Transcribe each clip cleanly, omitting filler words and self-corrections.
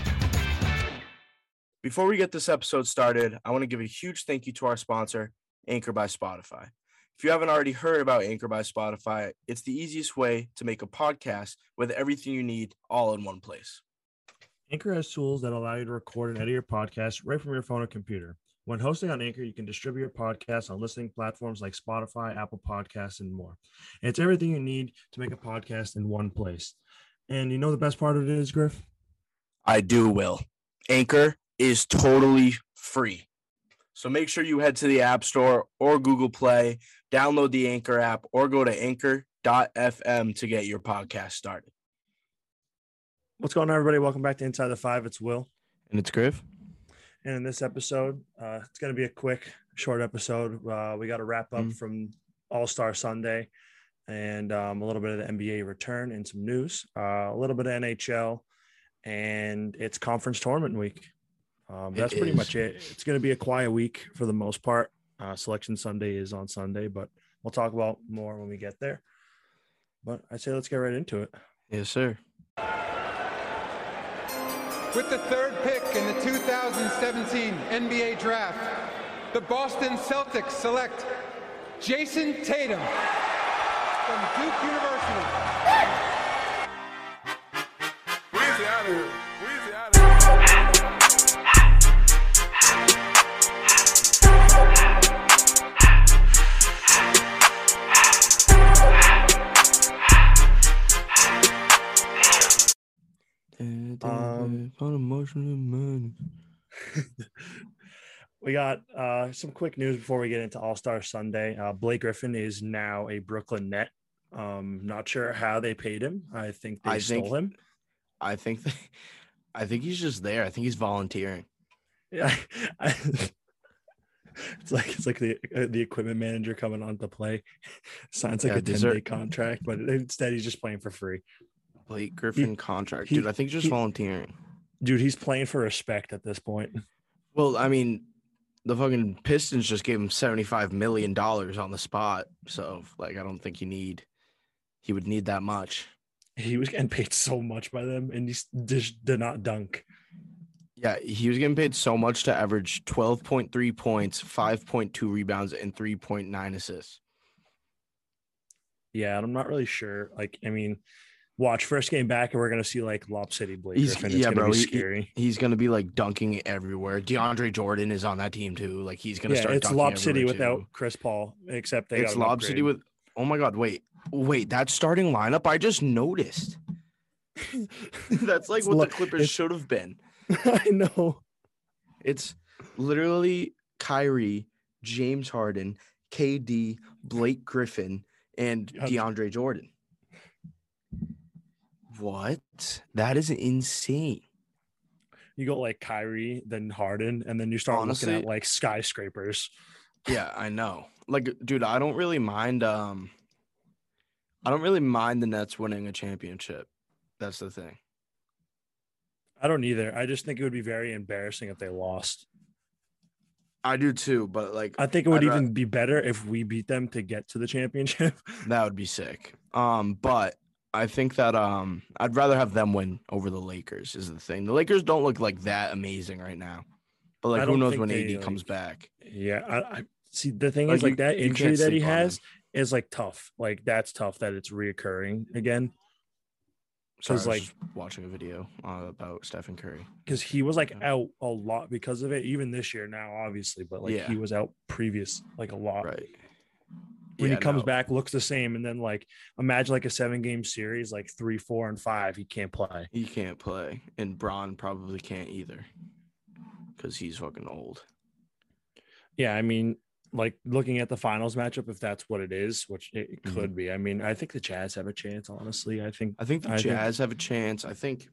Before we get this episode started, I want to give a huge thank you to our sponsor, Anchor by Spotify. If you haven't already heard about Anchor by Spotify, it's the easiest way to make a podcast with everything you need all in one place. Anchor has tools that allow you to record and edit your podcast right from your phone or computer. When hosting on Anchor, you can distribute your podcast on listening platforms like Spotify, Apple Podcasts, and more. And it's everything you need to make a podcast in one place. And you know the best part of it is, Griff? I do, Will. Anchor is totally free. So make sure you head to the App Store or Google Play, download the Anchor app, or go to anchor.fm to get your podcast started. What's going on, everybody? Welcome back to Inside the Five. It's Will. And it's Griff. And in this episode, it's going to be a quick, short episode. We got to wrap up from All-Star Sunday and a little bit of the NBA return and some news, a little bit of NHL, and it's conference tournament week. That's pretty much it. It's going to be a quiet week for the most part. Selection Sunday is on Sunday, but we'll talk about more when we get there. But I say let's get right into it. Yes, sir. With the third pick in the 2017 NBA Draft, the Boston Celtics select Jayson Tatum from Duke University. Weezy out of here. Weezy out of here. We got some quick news before we get into All-Star Sunday. Blake Griffin is now a Brooklyn Net. Not sure how they paid him. I think they stole him. I think he's just there. I think he's volunteering. Yeah, it's like the equipment manager coming on to play. Signs like a 10-day contract, but instead he's just playing for free. Blake Griffin contract. Dude, I think just volunteering. Dude, he's playing for respect at this point. Well, I mean, the fucking Pistons just gave him $75 million on the spot. So, like, I don't think he would need that much. He was getting paid so much by them, and he just did not dunk. Yeah, he was getting paid so much to average 12.3 points, 5.2 rebounds, and 3.9 assists. Yeah, and I'm not really sure. Like, I mean... Watch first game back, and we're gonna see like Lob City Blake Griffin. It's gonna be scary. He's gonna be like dunking everywhere. DeAndre Jordan is on that team too. Like he's gonna start. It's Lob City without Chris Paul, except it's Lob City with. Oh my God! Wait! That starting lineup I just noticed. That's like what the Clippers should have been. I know. It's literally Kyrie, James Harden, KD, Blake Griffin, and DeAndre Jordan. What? That is insane. You go like Kyrie, then Harden, and then you start looking at like skyscrapers. Yeah, I know. Like, dude, I don't really mind. I don't really mind the Nets winning a championship. That's the thing. I don't either. I just think it would be very embarrassing if they lost. I do too, but like, I think it would even be better if we beat them to get to the championship. That would be sick. But. I think that I'd rather have them win over the Lakers is the thing. The Lakers don't look like that amazing right now, but like who knows when AD comes back. Yeah, I see. The thing is, like that injury that he has is like tough. Like that's tough that it's reoccurring again. Because like watching a video about Stephen Curry, because he was like out a lot because of it. Even this year now, obviously, but like he was out previous like a lot. Right. When he comes back, looks the same, and then like imagine like a 7-game series, like 3, 4, and 5, he can't play. He can't play, and Bron probably can't either, because he's fucking old. Yeah, I mean, like looking at the finals matchup, if that's what it is, which it could be. I mean, I think the Jazz have a chance, honestly. I think the Jazz have a chance. I think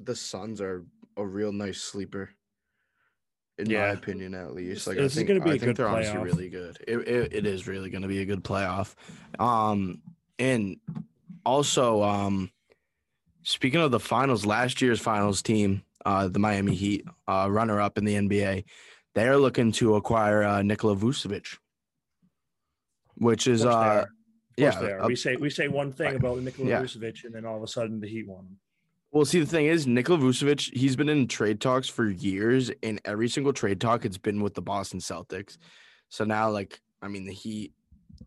the Suns are a real nice sleeper, in my opinion, at least. Like, this I think they're honestly really good. It is really going to be a good playoff. And also, speaking of the finals, last year's finals team, the Miami Heat, runner-up in the NBA, they're looking to acquire Nikola Vucevic, which is we say one thing about Nikola Vucevic, and then all of a sudden the Heat won him. Well, see, the thing is, Nikola Vucevic, he's been in trade talks for years, and every single trade talk, it's been with the Boston Celtics. So now, like, I mean, the Heat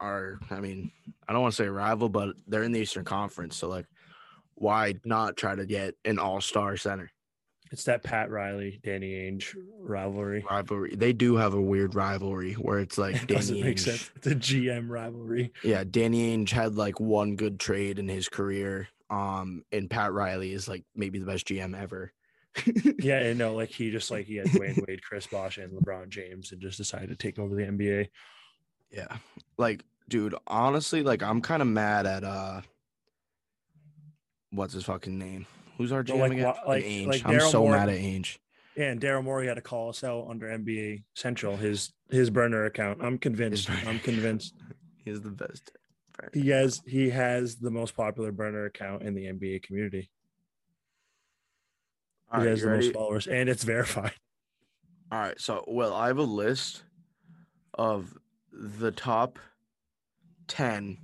are, I mean, I don't want to say a rival, but they're in the Eastern Conference. So, like, why not try to get an all-star center? It's that Pat Riley, Danny Ainge rivalry. They do have a weird rivalry where it's like it Danny Ainge. Make sense. It's a GM rivalry. Yeah, Danny Ainge had like one good trade in his career. And Pat Riley is like maybe the best GM ever. Yeah, no, like he just like he had Dwayne Wade, Chris Bosh, and LeBron James, and just decided to take over the NBA. Yeah, like dude, honestly, like I'm kind of mad at what's his fucking name? Who's our GM again? Ainge. Like I'm so mad at Ainge. Yeah, and Daryl Morey had a call us out under NBA Central, his burner account. I'm convinced. He's the best. He has the most popular burner account in the NBA community. All right, he has the most followers, and it's verified. All right, so, well, I have a list of the top 10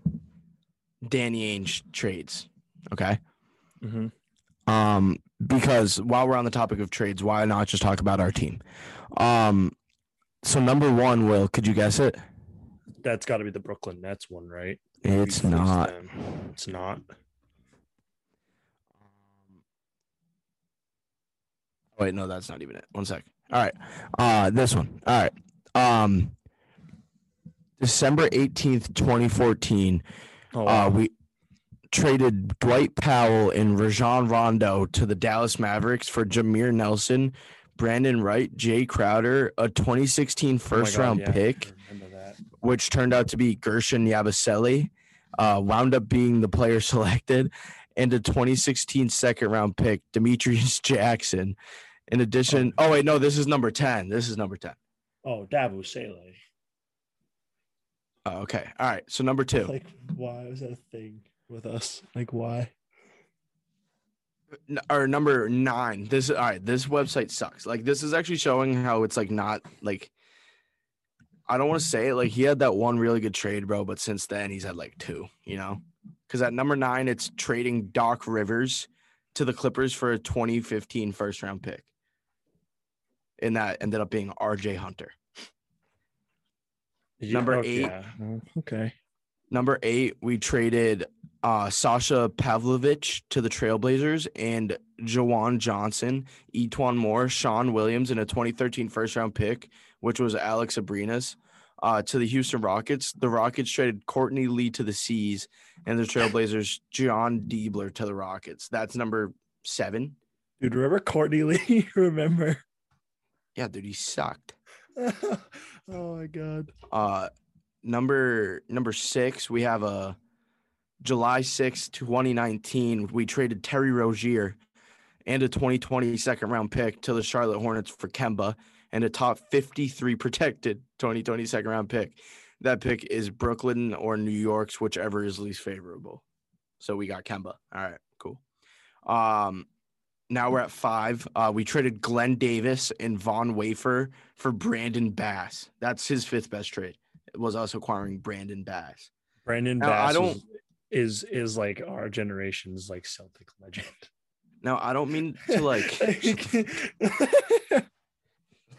Danny Ainge trades, okay? Mm-hmm. Because while we're on the topic of trades, why not just talk about our team? So number one, Will, could you guess it? That's got to be the Brooklyn Nets one, right? It's not. It's not. Wait, no, that's not even it. One sec. All right. This one. All right. December 18th, 2014. Oh, wow. We traded Dwight Powell and Rajon Rondo to the Dallas Mavericks for Jameer Nelson, Brandon Wright, Jay Crowder, a 2016 first-round pick, which turned out to be Gershon Yabusele, wound up being the player selected, and a 2016 second-round pick, Demetrius Jackson. In addition – oh, wait, no, this is number 10. This is number 10. Oh, Dabo Sele. Oh, okay. All right, so number 2. Like, why was that a thing with us? Like, why? Or number 9. This, all right, this website sucks. Like, this is actually showing how it's, like, not, like – I don't want to say it. Like, he had that one really good trade, bro, but since then he's had, like, 2, you know? Because at number 9, it's trading Doc Rivers to the Clippers for a 2015 first-round pick. And that ended up being R.J. Hunter. Yeah, number 8. Yeah. Okay. Number 8, we traded Sasha Pavlovich to the Trailblazers and Jawan Johnson, Etuan Moore, Sean Williams, and a 2013 first-round pick, which was Alex Abrines, to the Houston Rockets. The Rockets traded Courtney Lee to the Seas, and the Trailblazers, John Diebler to the Rockets. That's number 7. Dude, remember Courtney Lee? Remember? Yeah, dude, he sucked. Oh, my God. Number 6, we have a July 6, 2019. We traded Terry Rozier and a 2020 second-round pick to the Charlotte Hornets for Kemba, and a top 53 protected 2020 second-round pick. That pick is Brooklyn or New York's, whichever is least favorable. So we got Kemba. All right, cool. Now we're at 5. We traded Glenn Davis and Von Wafer for Brandon Bass. That's his 5th best trade. It was us acquiring Brandon Bass. Brandon Bass is like our generation's like Celtic legend. Now, I don't mean to like...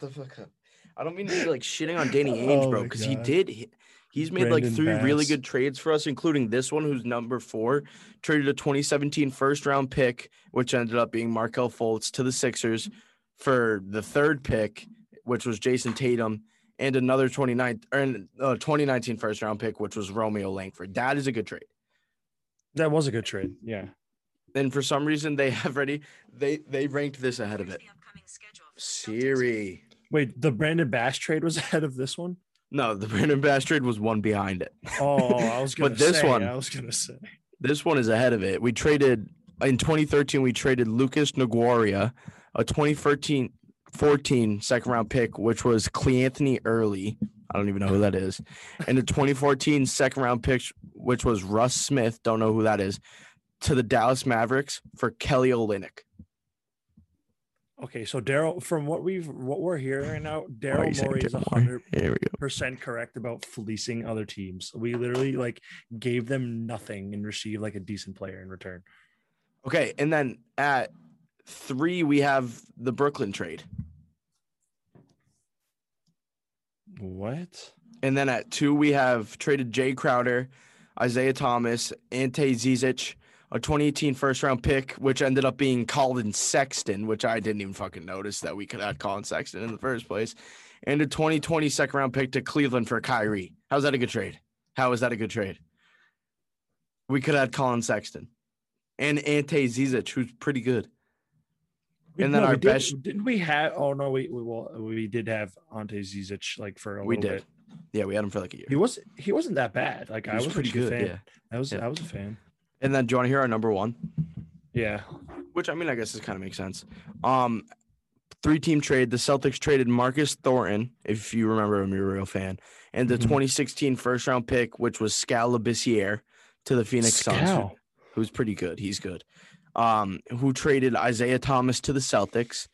the fuck up. I don't mean to be like shitting on Danny Ainge, bro, because he did. He's made Brandon like three Bass. Really good trades for us, including this one, who's number 4, traded a 2017 first-round pick, which ended up being Markelle Fultz, to the Sixers for the 3rd pick, which was Jayson Tatum, and another 2019 first-round pick, which was Romeo Langford. That is a good trade. That was a good trade, yeah. And for some reason, they have already they ranked this ahead of it. Siri. Wait, the Brandon Bass trade was ahead of this one? No, the Brandon Bass trade was one behind it. Oh, I was going to say. But this one, I was going to say. This one is ahead of it. We traded in 2013, we traded Lucas Nagorja, a 2014 second-round pick, which was Cleanthony Early. I don't even know who that is. And a 2014 second-round pick, which was Russ Smith. Don't know who that is. To the Dallas Mavericks for Kelly Olynyk. Okay, so Daryl, from what we're hearing right now, Daryl Morey is 100% correct about fleecing other teams. We literally gave them nothing and received a decent player in return. Okay, and then at 3 we have the Brooklyn trade. What? And then at 2 we have traded Jay Crowder, Isaiah Thomas, Ante Zizic, a 2018 first-round pick, which ended up being Colin Sexton, which I didn't even fucking notice that we could add Colin Sexton in the first place, and a 2020 second-round pick to Cleveland for Kyrie. How's that a good trade? How is that a good trade? We could add Colin Sexton and Ante Zizic, who's pretty good. And then we did have Ante Zizic for a little bit. Yeah, we had him for a year. He wasn't that bad. I was pretty good. Fan. Yeah. I was a fan. And then, do you want to hear our number 1? Yeah. Which, I guess this kind of makes sense. 3-team trade. The Celtics traded Marcus Thornton, if you remember him, you're a real fan, and the 2016 first-round pick, which was Scal Labissiere, to the Phoenix Suns, who's pretty good. He's good. Who traded Isaiah Thomas to the Celtics.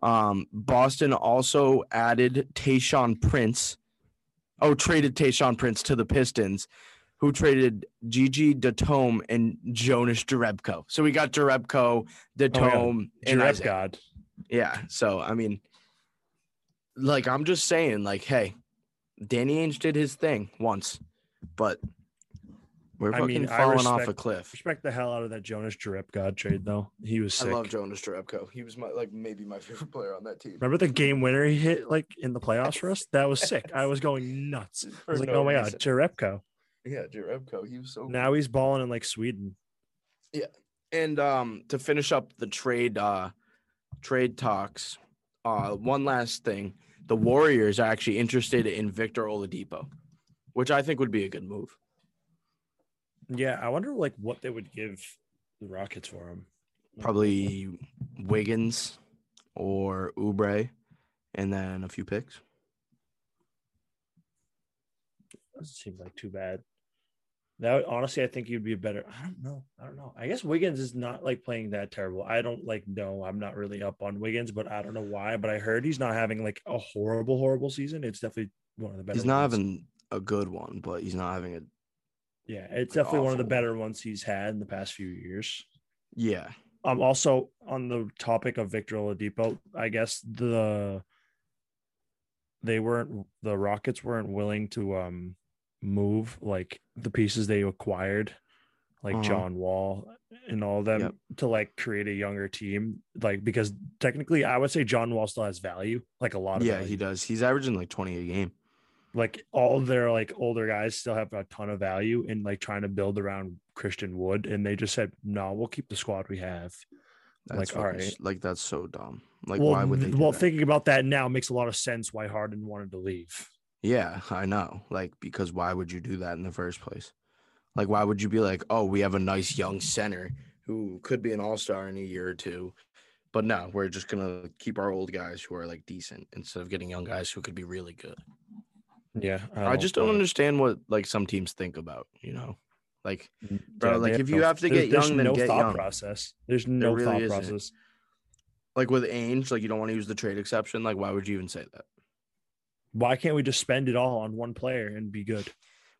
Boston also added Tayshaun Prince. Oh, traded Tayshaun Prince to the Pistons, who traded Gigi Datome and Jonas Jerebko. So we got Jerebko, Datome, and Jereb God. Yeah. So, I'm just saying, hey, Danny Ainge did his thing once, but we're falling off a cliff. Respect the hell out of that Jonas Jerebko trade, though. He was sick. I love Jonas Jerebko. He was maybe my favorite player on that team. Remember the game winner he hit, in the playoffs for us? That was sick. I was going nuts. I was oh, my God, Jerebko. Yeah, Jerebko. He was so good. Now he's balling in Sweden. Yeah. And to finish up the trade talks, one last thing. The Warriors are actually interested in Victor Oladipo, which I think would be a good move. Yeah, I wonder what they would give the Rockets for him. Probably Wiggins or Oubre and then a few picks. Doesn't seem too bad. That honestly, I think you'd be better. I don't know. I guess Wiggins is not playing that terrible. I don't know. I'm not really up on Wiggins, but I don't know why. But I heard he's not having a horrible season. It's definitely one of the better. He's not having a good one, but he's not having a. Yeah, it's definitely one of the better ones he's had in the past few years. Yeah. Also on the topic of Victor Oladipo, I guess the Rockets weren't willing to move the pieces they acquired John Wall and all of them to create a younger team because technically I would say John Wall still has value a lot of value. He does. He's averaging 20 a game. All their older guys still have a ton of value and trying to build around Christian Wood, and they just said no, we'll keep the squad we have. That's all right. That's so dumb. Why would they do that? Thinking about that now makes a lot of sense why Harden wanted to leave. Yeah, I know. Because why would you do that in the first place? Why would you be oh, we have a nice young center who could be an all-star in a year or two, but no, we're just going to keep our old guys who are decent instead of getting young guys who could be really good. Yeah. I just don't understand what some teams think about, bro, if you have to get young, then get young. There's no thought process. There's no thought process. With Ainge, you don't want to use the trade exception. Why would you even say that? Why can't we just spend it all on one player and be good?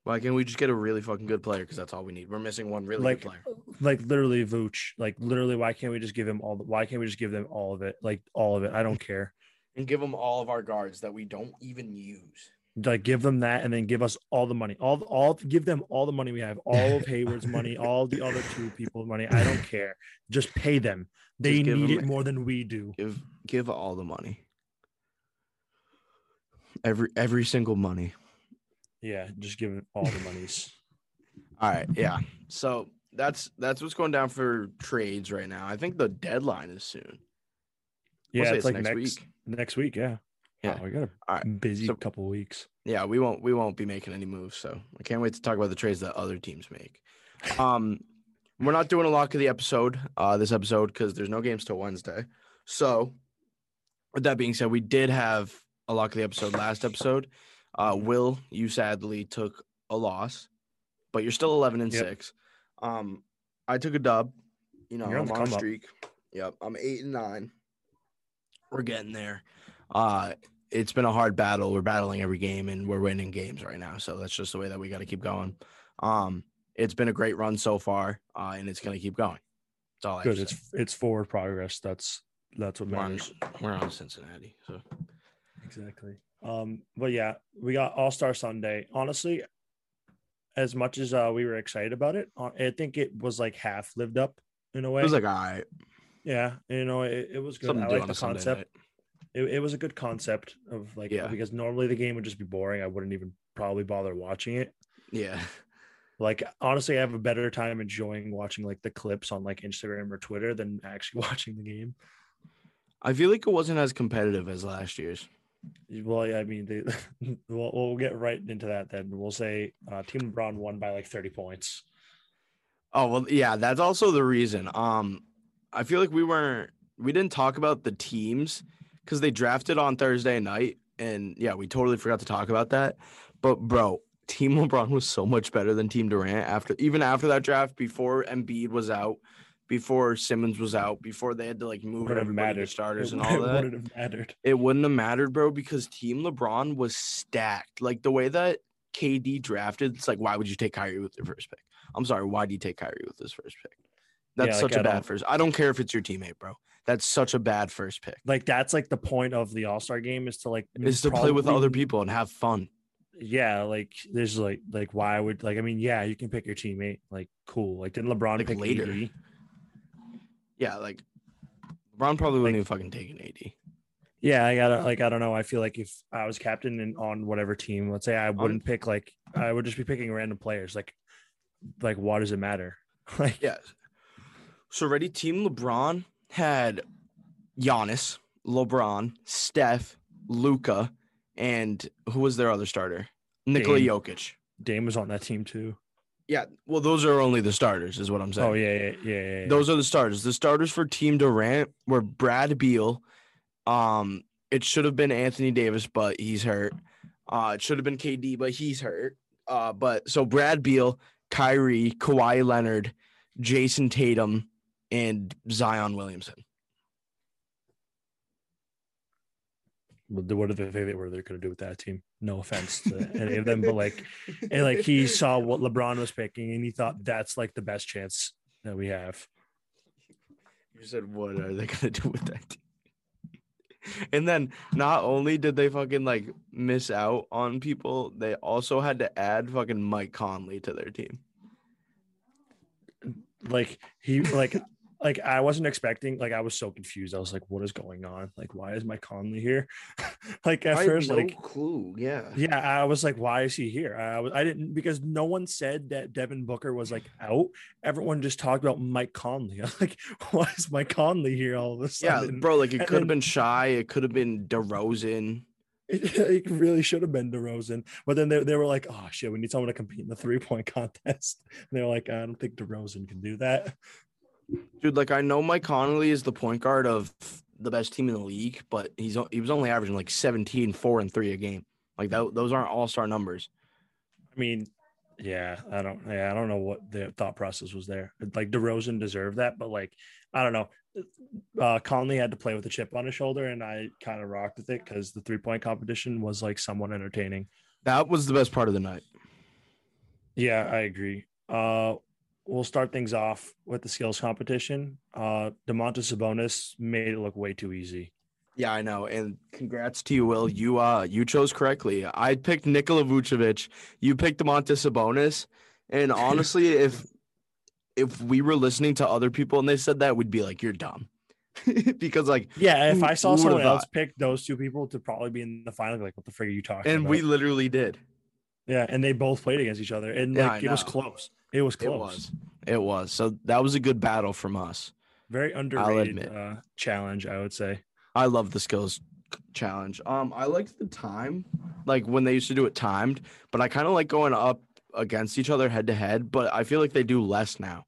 Why can't we just get a really fucking good player? Because that's all we need. We're missing one really good player. Literally Vooch. Literally, why can't we just give him all? Why can't we just give them all of it? All of it. I don't care. And give them all of our guards that we don't even use. Like, give them that, and then give us all the money. All give them all the money we have. All of Hayward's money, all the other two people's money. I don't care. Just pay them. They need it more than we do. Give all the money. Every single money. Yeah, just give it all the monies. All right, yeah. So that's what's going down for trades right now. I think the deadline is soon. Yeah, it's like next week. Next week, yeah. Yeah, wow, we got a busy couple weeks. Yeah, we won't be making any moves. So I can't wait to talk about the trades that other teams make. We're not doing a lot of the episode this episode because there's no games till Wednesday. So with that being said, we did have a lock of the episode last episode. Will, you sadly took a loss, but you're still 11-6. I took a dub. You know, I'm on a streak. Up. Yep, I'm 8-9. We're getting there. It's been a hard battle. We're battling every game, and we're winning games right now. So that's just the way that we got to keep going. It's been a great run so far, and it's going to keep going. That's all I have to say. It's forward progress. That's what matters. We're on Cincinnati, so exactly. But yeah, we got All-Star Sunday. Honestly, as much as we were excited about it, I think it was like half lived up in a way. It was like, all right. Yeah, you know, it was good. I like the concept. It was a good concept of like, yeah, because normally the game would just be boring. I wouldn't even probably bother watching it. Yeah. Like, honestly, I have a better time enjoying watching like the clips on like Instagram or Twitter than actually watching the game. I feel like it wasn't as competitive as last year's. Well, yeah, I mean, we'll get right into that then. We'll say Team LeBron won by like 30 points. Oh, well, yeah, that's also the reason. I feel like we didn't talk about the teams, because they drafted on Thursday night, and yeah, we totally forgot to talk about that. But bro, Team LeBron was so much better than Team Durant after that draft, before Embiid was out, before Simmons was out, before they had to like move everybody to starters and all that. It wouldn't have mattered. It wouldn't have mattered, bro, because Team LeBron was stacked. Like the way that KD drafted, it's like, why would you take Kyrie with your first pick? I'm sorry, why do you take Kyrie with his first pick? That's such a bad first. I don't care if it's your teammate, bro. That's such a bad first pick. Like, that's like the point of the All-Star game is to play with other people and have fun. Yeah, like there's like why would like, I mean, yeah, you can pick your teammate, like cool. Like, didn't LeBron pick later? AD? Yeah, like LeBron probably wouldn't even fucking take an AD. Yeah, I don't know. I feel like if I was captain and on whatever team, let's say I wouldn't pick, like I would just be picking random players. Like why does it matter? Like, yeah. So ready, Team LeBron had Giannis, LeBron, Steph, Luka, and who was their other starter? Nikola Jokic. Dame was on that team too. Yeah, well, those are only the starters is what I'm saying. Oh, yeah. Those are the starters. The starters for Team Durant were Brad Beal. It should have been Anthony Davis, but he's hurt. It should have been KD, but he's hurt. So Brad Beal, Kyrie, Kawhi Leonard, Jayson Tatum, and Zion Williamson. What are the favorite word they're going to do with that team? No offense to any of them, but like, and like he saw what LeBron was picking, and he thought that's like the best chance that we have. You said, what are they going to do with that team? And then not only did they fucking like miss out on people, they also had to add fucking Mike Conley to their team. Like he like I wasn't expecting, like I was so confused. I was like, what is going on? Like, why is Mike Conley here? Like at first, no clue. Yeah. I was like, why is he here? Because no one said that Devin Booker was like out. Everyone just talked about Mike Conley. I was like, why is Mike Conley here all of a sudden? Yeah, bro. Like it could have been Shy. It could have been DeRozan. It really should have been DeRozan, but then they were like, oh shit, we need someone to compete in the 3-point contest. And they were like, I don't think DeRozan can do that. Dude, like I know Mike Conley is the point guard of the best team in the league, but he was only averaging like 17, 4, and 3 a game. Like those aren't all-star numbers. I mean, yeah, I don't know what the thought process was there. Like DeRozan deserved that, but like I don't know. Conley had to play with a chip on his shoulder, and I kind of rocked with it because the 3-point competition was like somewhat entertaining. That was the best part of the night. Yeah, I agree. We'll start things off with the skills competition. Domantas Sabonis made it look way too easy. Yeah, I know. And congrats to you, Will. You chose correctly. I picked Nikola Vucevic. You picked Domantas Sabonis. And honestly, if we were listening to other people and they said that, we'd be like, you're dumb. Because, like, yeah, if I saw someone else pick those two people to probably be in the final, like, what the frig are you talking about? And we literally did. Yeah, and they both played against each other. And, like, it was close. It was close. It was. So that was a good battle from us. Very underrated challenge, I would say. I love the skills challenge. I liked the time, like when they used to do it timed, but I kind of like going up against each other head to head, but I feel like they do less now.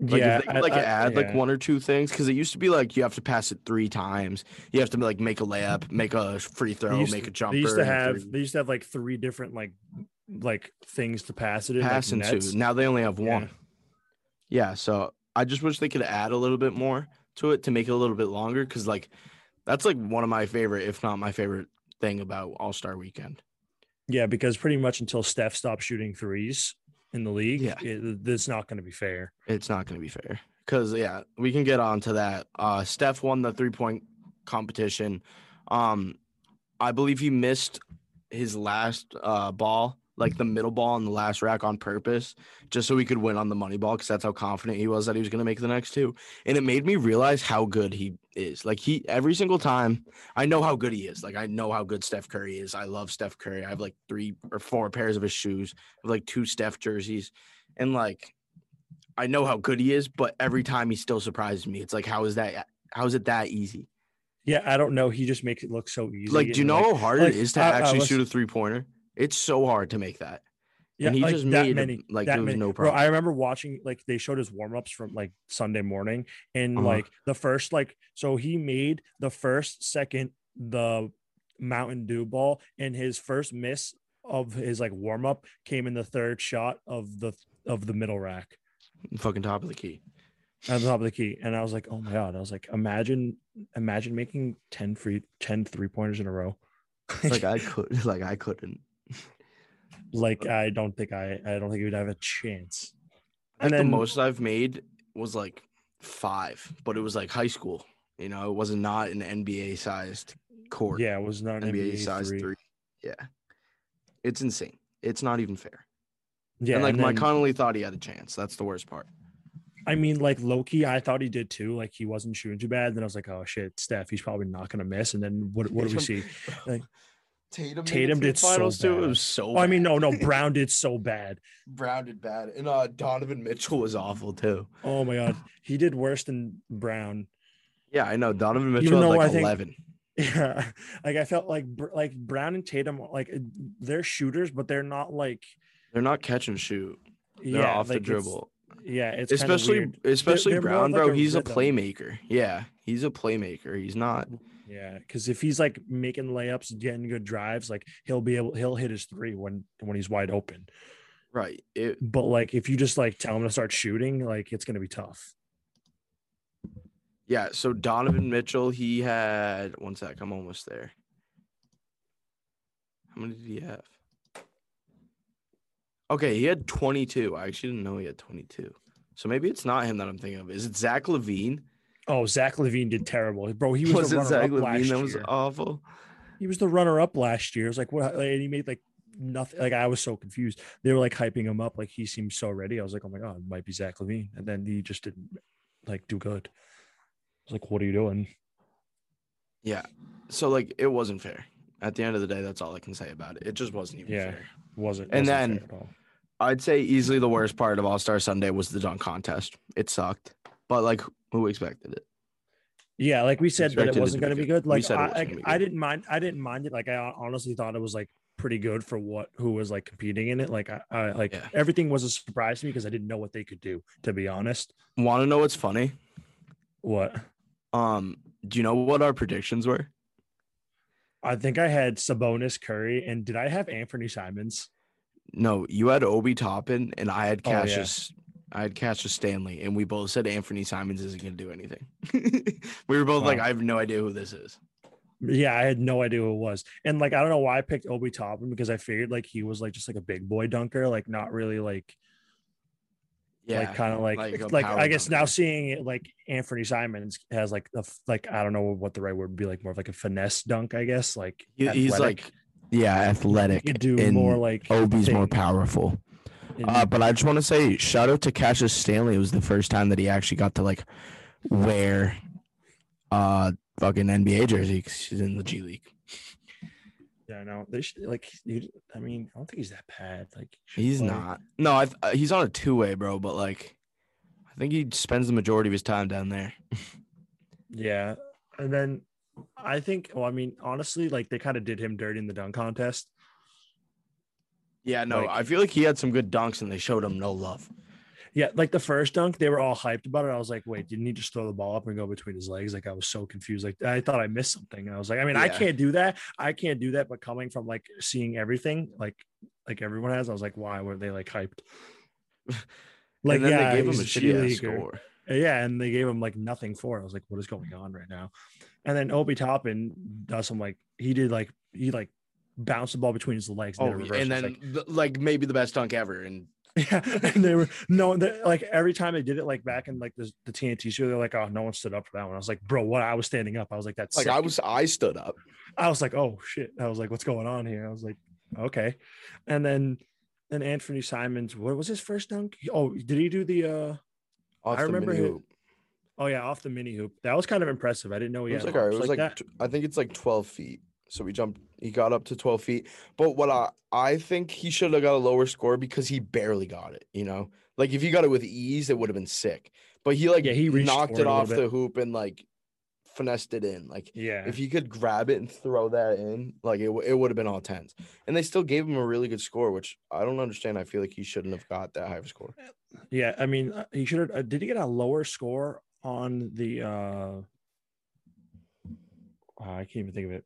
Like, yeah, if they could, like, add like one or two things, because it used to be like you have to pass it 3 times. You have to like make a layup, make a free throw, make a jumper. They used to have like 3 different like things to pass it in. Pass like into. Now they only have one. Yeah, so I just wish they could add a little bit more to it to make it a little bit longer, because like that's like one of my favorite, if not my favorite thing about All-Star Weekend. Yeah, because pretty much until Steph stops shooting threes in the league, it's not going to be fair. It's not going to be fair because we can get on to that. Steph won the 3-point competition. I believe he missed his last ball, like the middle ball in the last rack, on purpose, just so he could win on the money ball, because that's how confident he was that he was going to make the next 2. And it made me realize how good he is. Like, every single time, I know how good he is. Like, I know how good Steph Curry is. I love Steph Curry. I have, like, 3 or 4 pairs of his shoes, like 2 Steph jerseys. And, like, I know how good he is, but every time he still surprises me. It's like, how is it that easy? Yeah, I don't know. He just makes it look so easy. Like, do you know how hard it is to actually shoot a 3-pointer? It's so hard to make that. Yeah, and he like just made many, like there was many. No problem. Bro, I remember watching, like, they showed his warm-ups from like Sunday morning, and like the first, like, so he made the first, second, the Mountain Dew ball, and his first miss of his like warm-up came in the third shot of the middle rack. Fucking top of the key. At the top of the key. And I was like, oh my God. I was like, imagine making 10 3-pointers in a row. Like I couldn't. Like, I don't think he would have a chance. And then, the most I've made was like 5, but it was like high school. You know, it was not an NBA sized court. Yeah, it was not an NBA sized three. Yeah, it's insane. It's not even fair. Yeah, and like Mike Conley thought he had a chance. That's the worst part. I mean, like, low-key, I thought he did too. Like, he wasn't shooting too bad. Then I was like, oh shit, Steph, he's probably not gonna miss. And then what do we see? Like, Tatum did finals so bad. Too. It was so bad. I mean, no, Brown did so bad. Brown did bad. And Donovan Mitchell was awful too. Oh my God. He did worse than Brown. Yeah, I know. Donovan Mitchell had like 11. Yeah. Like, I felt like Brown and Tatum, like, they're shooters, but they're not like, they're not catch and shoot. They're off the dribble. Yeah, it's especially they're Brown, like, bro. He's a playmaker. Yeah, he's a playmaker. He's not. Yeah, because if he's like making layups, getting good drives, like he'll hit his three when he's wide open. Right. But like if you just like tell him to start shooting, like it's gonna be tough. Yeah. So Donovan Mitchell, he had, one sec, I'm almost there. How many did he have? Okay, he had 22. I actually didn't know he had 22. So maybe it's not him that I'm thinking of. Is it Zach LaVine? Oh, Zach LaVine did terrible, bro. He was the runner-up last year. That was awful. He was the runner-up last year. It was like, what? And he made like nothing. Like, I was so confused. They were like hyping him up. Like, he seemed so ready. I was like, oh my God, it might be Zach LaVine. And then he just didn't like do good. I was like, what are you doing? Yeah. So like, it wasn't fair. At the end of the day, that's all I can say about it. It just wasn't even fair. Wasn't fair at all. I'd say easily the worst part of All-Star Sunday was the dunk contest. It sucked. But like, who expected it? Yeah, like we said that it wasn't going to be good. Like, I didn't mind it. Like, I honestly thought it was like pretty good for who was like competing in it. Like, everything was a surprise to me because I didn't know what they could do, to be honest. Want to know what's funny? What? Do you know what our predictions were? I think I had Sabonis, Curry, and did I have Anfernee Simons? No, you had Obi Toppin, and I had Cassius. I had Cassius Stanley, and we both said Anfernee Simons isn't going to do anything. We were both like, I have no idea who this is. Yeah, I had no idea who it was. And, like, I don't know why I picked Obi Toppin, because I figured, like, he was, like, just, like, a big boy dunker. Like, not really, like – Yeah, like kind of like I guess now seeing it, like Anfernee Simons has like a, like I don't know what the right word would be, like more of like a finesse dunk, I guess. Like he's like athletic. You do and more like Obi's thing. More powerful. But I just want to say shout out to Cassius Stanley. It was the first time that he actually got to like wear fucking NBA jersey because he's in the G League. Yeah, no, they should, like, dude, I mean, I don't think he's that bad. Like, he's not. No, he's on a two-way, bro. But like, I think he spends the majority of his time down there. Yeah, and then I think. Well, I mean, honestly, like they kind of did him dirty in the dunk contest. Yeah, no, like, I feel like he had some good dunks, and they showed him no love. Yeah, like the first dunk, they were all hyped about it. I was like, wait, didn't he just throw the ball up and go between his legs? Like, I was so confused. Like, I thought I missed something. And I was like, I mean, yeah. I can't do that. But coming from, like, seeing everything, like everyone has, I was like, why were they, like, hyped? Like, yeah, they gave him a shitty score. Yeah, and they gave him, like, nothing for it. I was like, what is going on right now? And then Obi Toppin does some, like, he bounced the ball between his legs. Oh, and then, like, maybe the best dunk ever. And yeah, and they were like every time they did it, like back in like the TNT show, they're like, "Oh, no one stood up for that one." I was like, "Bro, what?" I was standing up. I was like, "That's like sick. I stood up." I was like, "Oh shit!" I was like, "What's going on here?" I was like, "Okay," and then Anfernee Simons. What was his first dunk? Oh, did he do the? I remember him. Oh yeah, off the mini hoop. That was kind of impressive. I didn't know he had. It was like, I think it's like 12 feet. So he got up to 12 feet. But what I think he should have got a lower score because he barely got it, you know? Like, if he got it with ease, it would have been sick. But he, like, he knocked it off the hoop and, like, finessed it in. Like, yeah, if he could grab it and throw that in, like, it would have been all tens. And they still gave him a really good score, which I don't understand. I feel like he shouldn't have got that high of a score. Yeah, I mean, he should have. Did he get a lower score on the I can't even think of it.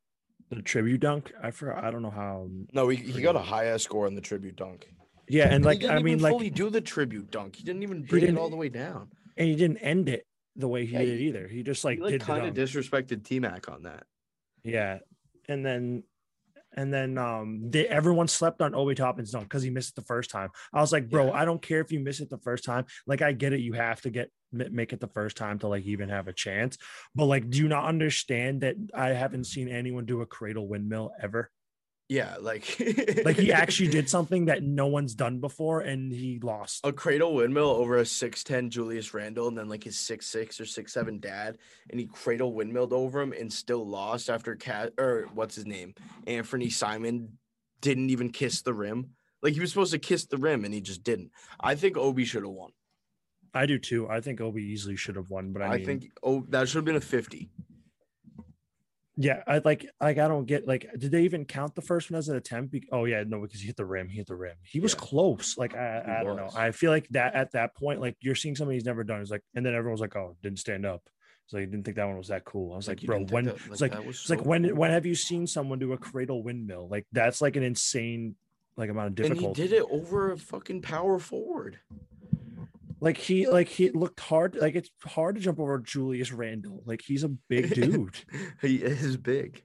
The tribute dunk, I forgot. I don't know how. No, he got a high ass score on the tribute dunk. Yeah, and like he didn't fully do the tribute dunk. He didn't even bring it all the way down, and he didn't end it the way he did either. He just like did kind of disrespected T-Mac on that. Yeah, and then everyone slept on Obi Toppin's dunk because he missed it the first time. I was like, bro, I don't care if you miss it the first time. Like, I get it, you have to make it the first time to like even have a chance, but like, do you not understand that I haven't seen anyone do a cradle windmill ever? Yeah, like like he actually did something that no one's done before, and he lost a cradle windmill over a 6'10 Julius Randle, and then like his 6'6 or 6'7 dad, and he cradle windmilled over him and still lost after Anfernee Simons didn't even kiss the rim. Like, he was supposed to kiss the rim and he just didn't. I think Obi should have won. I do too. I think Obi easily should have won, but I think that should have been a 50. Yeah, I don't get, like, did they even count the first one as an attempt? Oh yeah, no, because he hit the rim. He was close. Like I don't know. I feel like that at that point, like you're seeing somebody he's never done. It's like, and then everyone's like, oh, didn't stand up. So you didn't think that one was that cool. I was like, bro, when when have you seen someone do a cradle windmill? Like, that's like an insane like amount of difficulty. And he did it over a fucking power forward. Like he looked hard. Like, it's hard to jump over Julius Randle. Like, he's a big dude. He is big.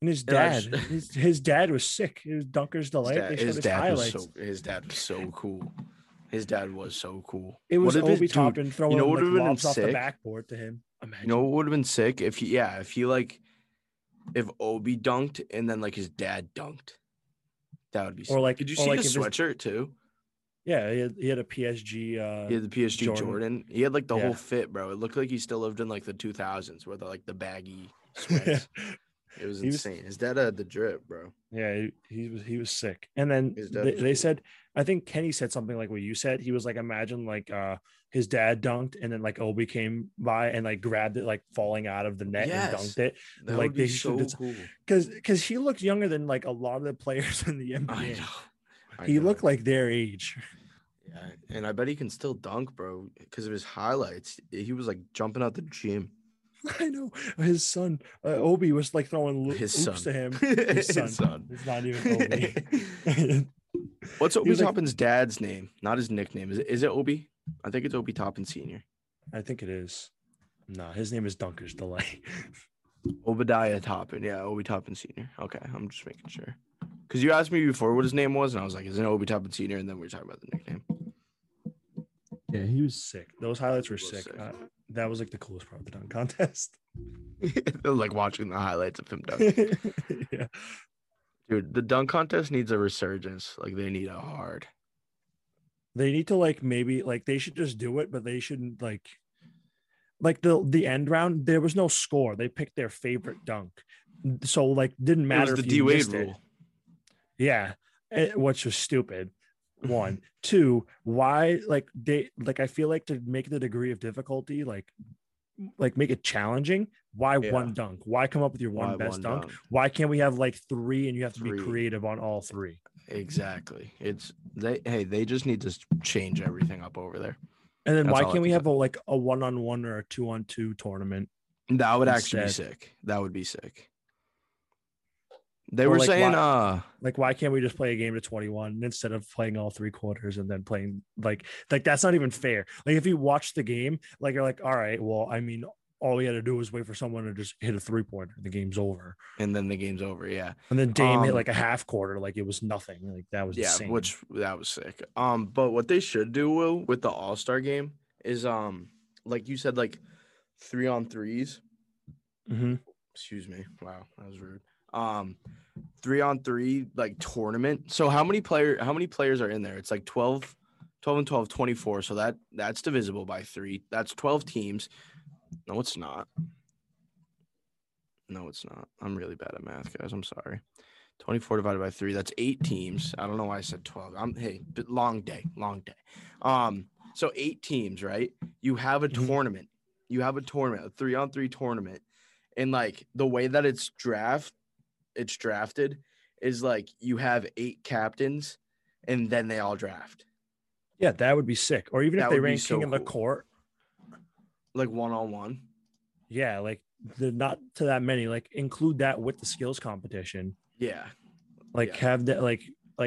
And his dad, his dad was sick. It was Dunker's Delight. His dad was so cool. His dad was so cool. It was Obi Toppin throwing lobs off the backboard to him. Imagine. You know what would have been sick if Obi dunked and then like his dad dunked. That would be sick. Or like, did you see the sweatshirt too? Yeah, he had a PSG. He had the PSG Jordan. He had like the whole fit, bro. It looked like he still lived in like the 2000s, where like the baggy sweats. It was insane. His dad had the drip, bro. Yeah, he was sick. And then they said, I think Kenny said something like what you said. He was like, imagine like his dad dunked, and then like Obi came by and like grabbed it, like falling out of the net and dunked it. That like would be so cool. Because he looked younger than like a lot of the players in the NBA. I know. He looked like their age. Yeah, and I bet he can still dunk, bro, because of his highlights. He was like jumping out the gym. I know. His son, Obi, was like throwing loops to him. His son. It's not even Obi. What's Obi Toppin's dad's name? Not his nickname. Is it Obi? I think it's Obi Toppin Sr. I think it is. No, his name is Dunker's Delay. Obadiah Toppin. Yeah, Obi Toppin Sr. Okay, I'm just making sure. Because you asked me before what his name was, and I was like, is it Obi Toppin Sr.? And then we were talking about the nickname. Yeah, he was sick. Those highlights were sick. That was like the coolest part of the dunk contest. Like watching the highlights of him dunking. Yeah. Dude, the dunk contest needs a resurgence. Like they need a hard. They need to like maybe like they should just do it, but they shouldn't like the end round, there was no score. They picked their favorite dunk. So like didn't matter. It was the D-Wade rule. Yeah, which was stupid. One, two, why like they like I feel like to make the degree of difficulty like make it challenging. Why one dunk? Why come up with your one best dunk? Why can't we have like three and you have to be creative on all three? Exactly. It's they just need to change everything up over there. And then why can't we have a 1-on-1 or a 2-on-2 tournament? That would actually be sick. That would be sick. They were saying, why can't we just play a game to 21 instead of playing all three quarters and then playing like that's not even fair. Like, if you watch the game, like, you're like, all right, well, I mean, all we had to do was wait for someone to just hit a 3-pointer. The game's over. And then the game's over. Yeah. And then Dame hit like a half quarter. Like, it was nothing. Like, that was insane. Which that was sick. But what they should do, Will, with the All-Star game is, like you said, like 3-on-3s. Mm-hmm. Excuse me. Wow. That was rude. 3-on-3 like tournament. So how many players are in there? It's like 12 and 12, 24. So that's divisible by 3. That's 12 teams. No, it's not. I'm really bad at math, guys. I'm sorry. 24 divided by 3. That's 8 teams. I don't know why I said 12. Long day. So 8 teams, right? You have a tournament. A 3-on-3 tournament. And like the way that it's drafted is like you have 8 captains and then they all draft. Yeah, that would be sick. Or even if they rank king of the court, like 1-on-1. Yeah, like they're not to that many. Like include that with the skills competition. Yeah, have that. Like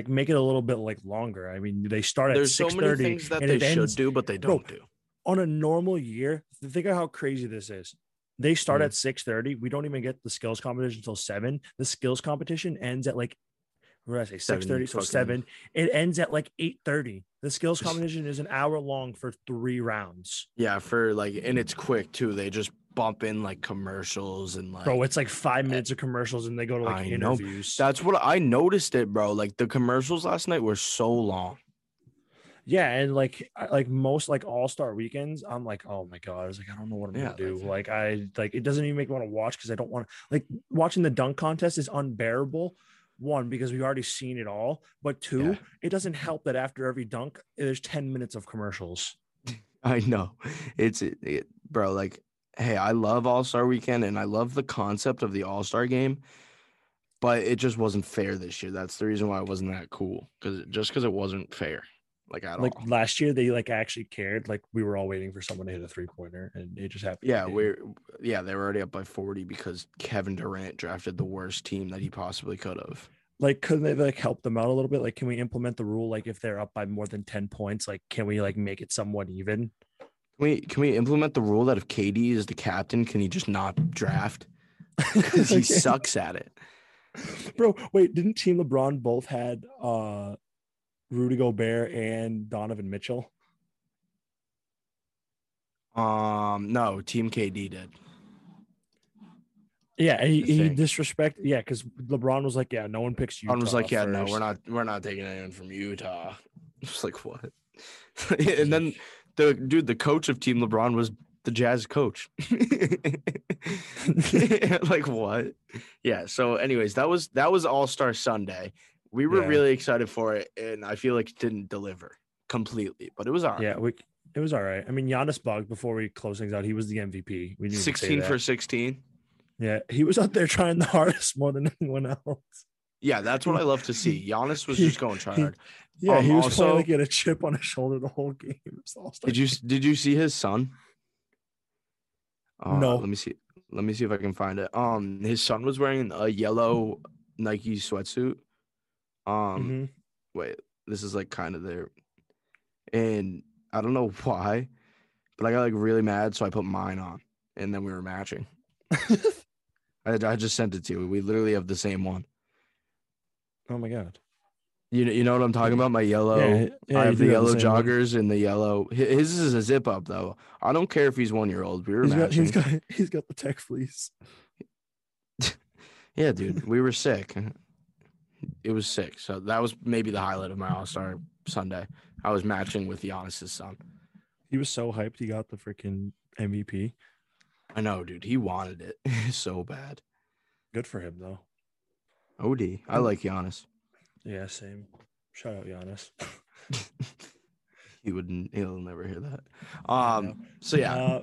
make it a little bit like longer. I mean, they start at 6:30. There's so many things that they should do, but they don't do. On a normal year, think of how crazy this is. They start at 6:30. We don't even get the skills competition until 7. The skills competition ends at 6:30 till 7. It ends at 8:30. The skills competition is an hour long for 3 rounds. Yeah, and it's quick too. They just bump in commercials and bro, it's 5 minutes of commercials and they go to interviews. That's what I noticed it, bro. Like the commercials last night were so long. Yeah, and most All-Star weekends, I'm like, oh my God, I was like, I don't know what I'm gonna do. It doesn't even make me want to watch because I don't want to watching the dunk contest is unbearable. 1, because we've already seen it all, but 2, it doesn't help that after every dunk, there's 10 minutes of commercials. I know, it's bro. Like, hey, I love All-Star weekend and I love the concept of the All-Star game. But it just wasn't fair this year. That's the reason why it wasn't that cool. Because it wasn't fair. Like last year, they actually cared. Like we were all waiting for someone to hit a 3-pointer, and it just happened. Yeah, they were already up by 40 because Kevin Durant drafted the worst team that he possibly could have. Like, couldn't they help them out a little bit? Like, can we implement the rule? Like, if they're up by more than 10 points, can we make it somewhat even? Can we implement the rule that if KD is the captain, can he just not draft because he sucks at it? Bro, wait, didn't Team LeBron both had Rudy Gobert and Donovan Mitchell? No, Team KD did. Yeah, he disrespected. Yeah, because LeBron was like, yeah, no one picks Utah. LeBron was like, yeah, first. No, we're not taking anyone from Utah. It's like, what? And then the coach of Team LeBron was the Jazz coach. Like, what? Yeah. So anyways, that was All-Star Sunday. We were really excited for it, and I feel like it didn't deliver completely, but it was all right. Yeah, it was all right. I mean, Giannis bugged before we close things out. He was the MVP. We 16 for 16. Yeah, he was out there trying the hardest more than anyone else. Yeah, that's what I love to see. Giannis was just going try hard. Yeah, he was also playing like a chip on his shoulder the whole game. Did you see his son? No. Let me see if I can find it. His son was wearing a yellow Nike sweatsuit. Wait, this is like kind of there, and I don't know why, but I got like really mad, so I put mine on, and then we were matching. I just sent it to you. We literally have the same one. Oh my god! You know what I'm talking about? My yellow. Yeah, I have the yellow joggers and the yellow. His is a zip up though. I don't care if he's 1 year old. We were matching. He's got the tech fleece. Yeah, dude, we were sick. It was sick. So that was maybe the highlight of my All-Star Sunday. I was matching with Giannis's son. He was so hyped he got the freaking MVP. I know, dude. He wanted it so bad. Good for him, though. OD. I like Giannis. Yeah, same. Shout out Giannis. He'll never hear that. So, yeah.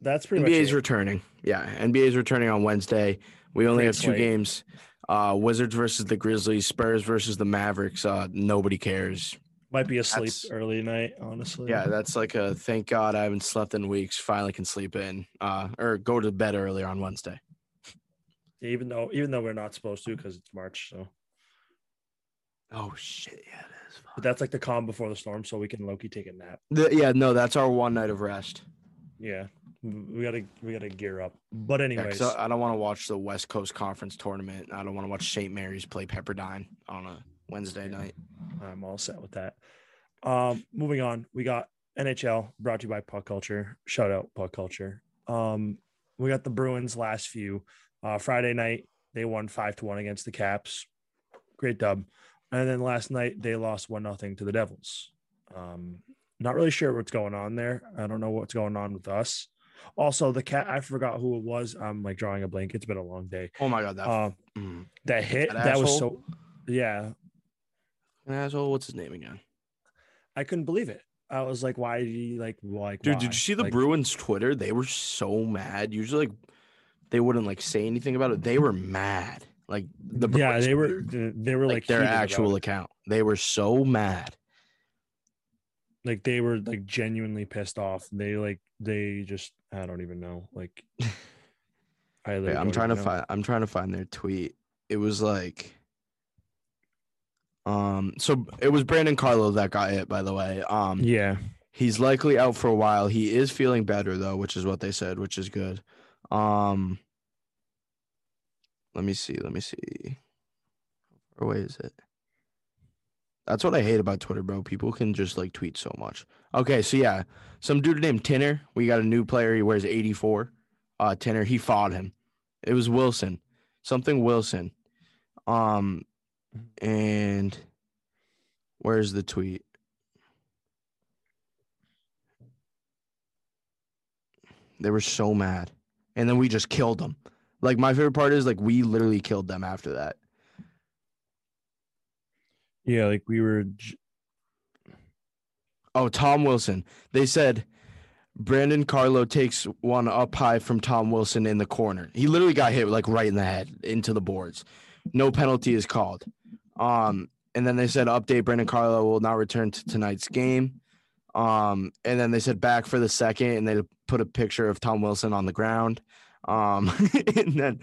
That's pretty much it. NBA's returning. Yeah, NBA's returning on Wednesday. We only have two games. Wizards versus the Grizzlies, Spurs versus the Mavericks. Nobody cares. Might be asleep early night, honestly. Yeah, that's like a thank God I haven't slept in weeks. Finally can sleep in or go to bed earlier on Wednesday. Yeah, even though we're not supposed to because it's March. So. Oh, shit. Yeah, it is. But that's like the calm before the storm, so we can low-key take a nap. That's our one night of rest. Yeah. We gotta gear up. But anyways, yeah, I don't want to watch the West Coast Conference tournament. I don't want to watch St. Mary's play Pepperdine on a Wednesday night. I'm all set with that. Moving on, we got NHL brought to you by Puck Culture. Shout out Puck Culture. We got the Bruins last few Friday night. They won 5-1 against the Caps. Great dub. And then last night they lost 1-0 to the Devils. Not really sure what's going on there. I don't know what's going on with us. Also, the cat, I forgot who it was. I'm like drawing a blank. It's been a long day. Oh my god, that hit that was so, yeah. An asshole. What's his name again? I couldn't believe it. I was like, why did he like? Dude, why? Did you see the Bruins Twitter? They were so mad. Usually, like, they wouldn't like say anything about it. They were mad. Like the Bruins they were like their actual account. They were so mad. Like they were like genuinely pissed off. They just, I don't even know. Like, I'm trying to find their tweet. It was like, so it was Brandon Carlo that got it, by the way. Yeah, he's likely out for a while. He is feeling better though, which is what they said, which is good. Let me see. Where away is it? That's what I hate about Twitter, bro. People can just, like, tweet so much. Okay, so, yeah. Some dude named Tinner. We got a new player. He wears 84. Tinner, he fought him. It was Wilson. Something Wilson. And where's the tweet? They were so mad. And then we just killed them. Like, my favorite part is, like, we literally killed them after that. Yeah, like we were. Oh, Tom Wilson. They said Brandon Carlo takes one up high from Tom Wilson in the corner. He literally got hit like right in the head into the boards. No penalty is called. And then they said update Brandon Carlo will not return to tonight's game. And then they said back for the second, and they put a picture of Tom Wilson on the ground. And then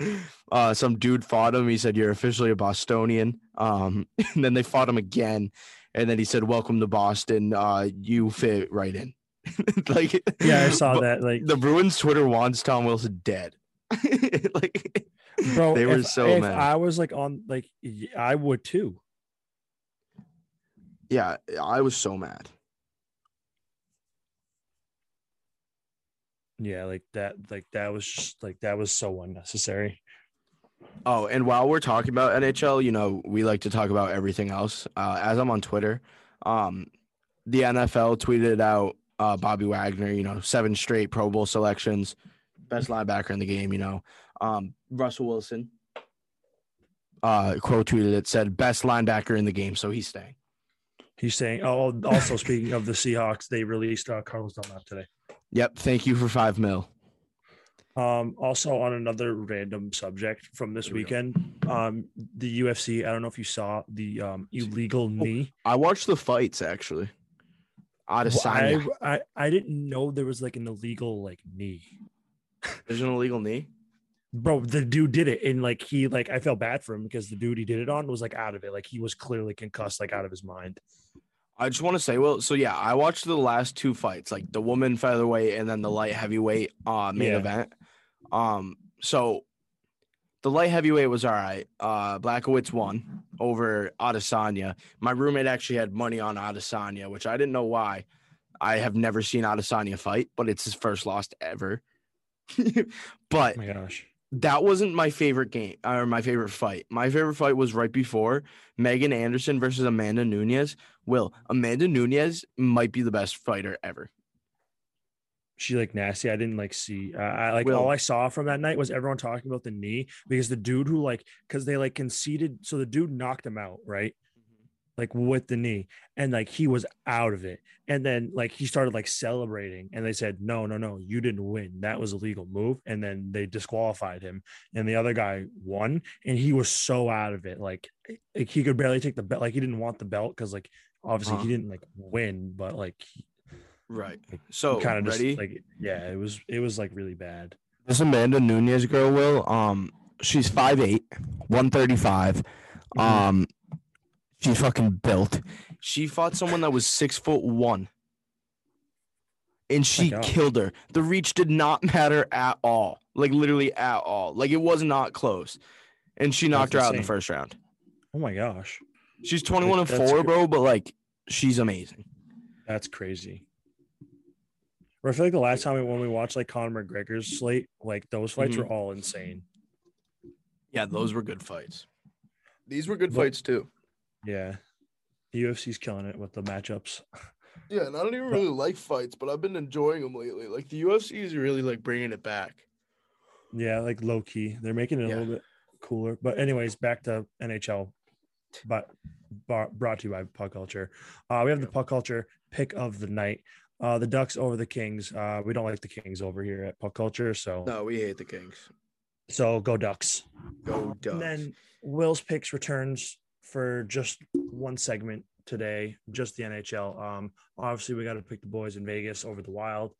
some dude fought him. He said, "You're officially a Bostonian." And then they fought him again, and then he said, "Welcome to Boston. You fit right in." Like, yeah, I saw that. Like, the Bruins Twitter wants Tom Wilson dead. Like, bro, they were so mad. I was like on, like, I would too. Yeah, I was so mad. Yeah, that was so unnecessary. Oh, and while we're talking about NHL, you know, we like to talk about everything else. As I'm on Twitter, the NFL tweeted out Bobby Wagner, you know, 7 straight Pro Bowl selections, best linebacker in the game, you know. Russell Wilson quote tweeted it, said best linebacker in the game, so he's staying. He's saying, oh, also speaking of the Seahawks, they released Carlos Dunlap today. Yep. Thank you for $5 million. Also on another random subject from this weekend, the UFC, I don't know if you saw the illegal knee. I watched the fights, actually. Adesanya. Well, I didn't know there was like an illegal like knee. There's an illegal knee? Bro, the dude did it, and like he, like, I felt bad for him because the dude he did it on was like out of it, like he was clearly concussed, like out of his mind. I just want to say, well, so yeah, I watched the last 2 fights, like the woman featherweight and then the light heavyweight main event. So the light heavyweight was all right. Blackowitz won over Adesanya. My roommate actually had money on Adesanya, which I didn't know why. I have never seen Adesanya fight, but it's his first loss ever. But oh my gosh. That wasn't my favorite game or my favorite fight. My favorite fight was right before, Megan Anderson versus Amanda Nunes. Will, Amanda Nunes might be the best fighter ever. She like nasty. I didn't like see. I like all I saw from that night was everyone talking about the knee because the dude who like, because they like conceded. So the dude knocked him out, right? Like with the knee, and like he was out of it, and then like he started like celebrating, and they said no, you didn't win, that was a legal move, and then they disqualified him, and the other guy won, and he was so out of it, like he could barely take the belt, like he didn't want the belt because like obviously he didn't like win, but like right, like, so kind of just like, yeah, it was like really bad. This Amanda Nunes girl, Will, she's 5'8", 135, she's fucking built. She fought someone that was 6'1", and she killed her. The reach did not matter at all, like literally at all. Like it was not close, and she knocked her out in the first round. Oh my gosh, she's 21-4, bro. But like, she's amazing. That's crazy. Or I feel like the last time when we watched like Conor McGregor's slate, like those fights were all insane. Yeah, those were good fights. These were good fights too. Yeah, the UFC's killing it with the matchups. Yeah, and I don't even really like fights, but I've been enjoying them lately. Like the UFC is really like bringing it back. Yeah, like low key, they're making it a little bit cooler. But anyways, back to NHL. But brought to you by Puck Culture. We have the Puck Culture pick of the night. The Ducks over the Kings. We don't like the Kings over here at Puck Culture, so no, we hate the Kings. So go Ducks. Go Ducks. And then Will's picks returns for just one segment today, just the NHL. Obviously, we got to pick the boys in Vegas over the Wild.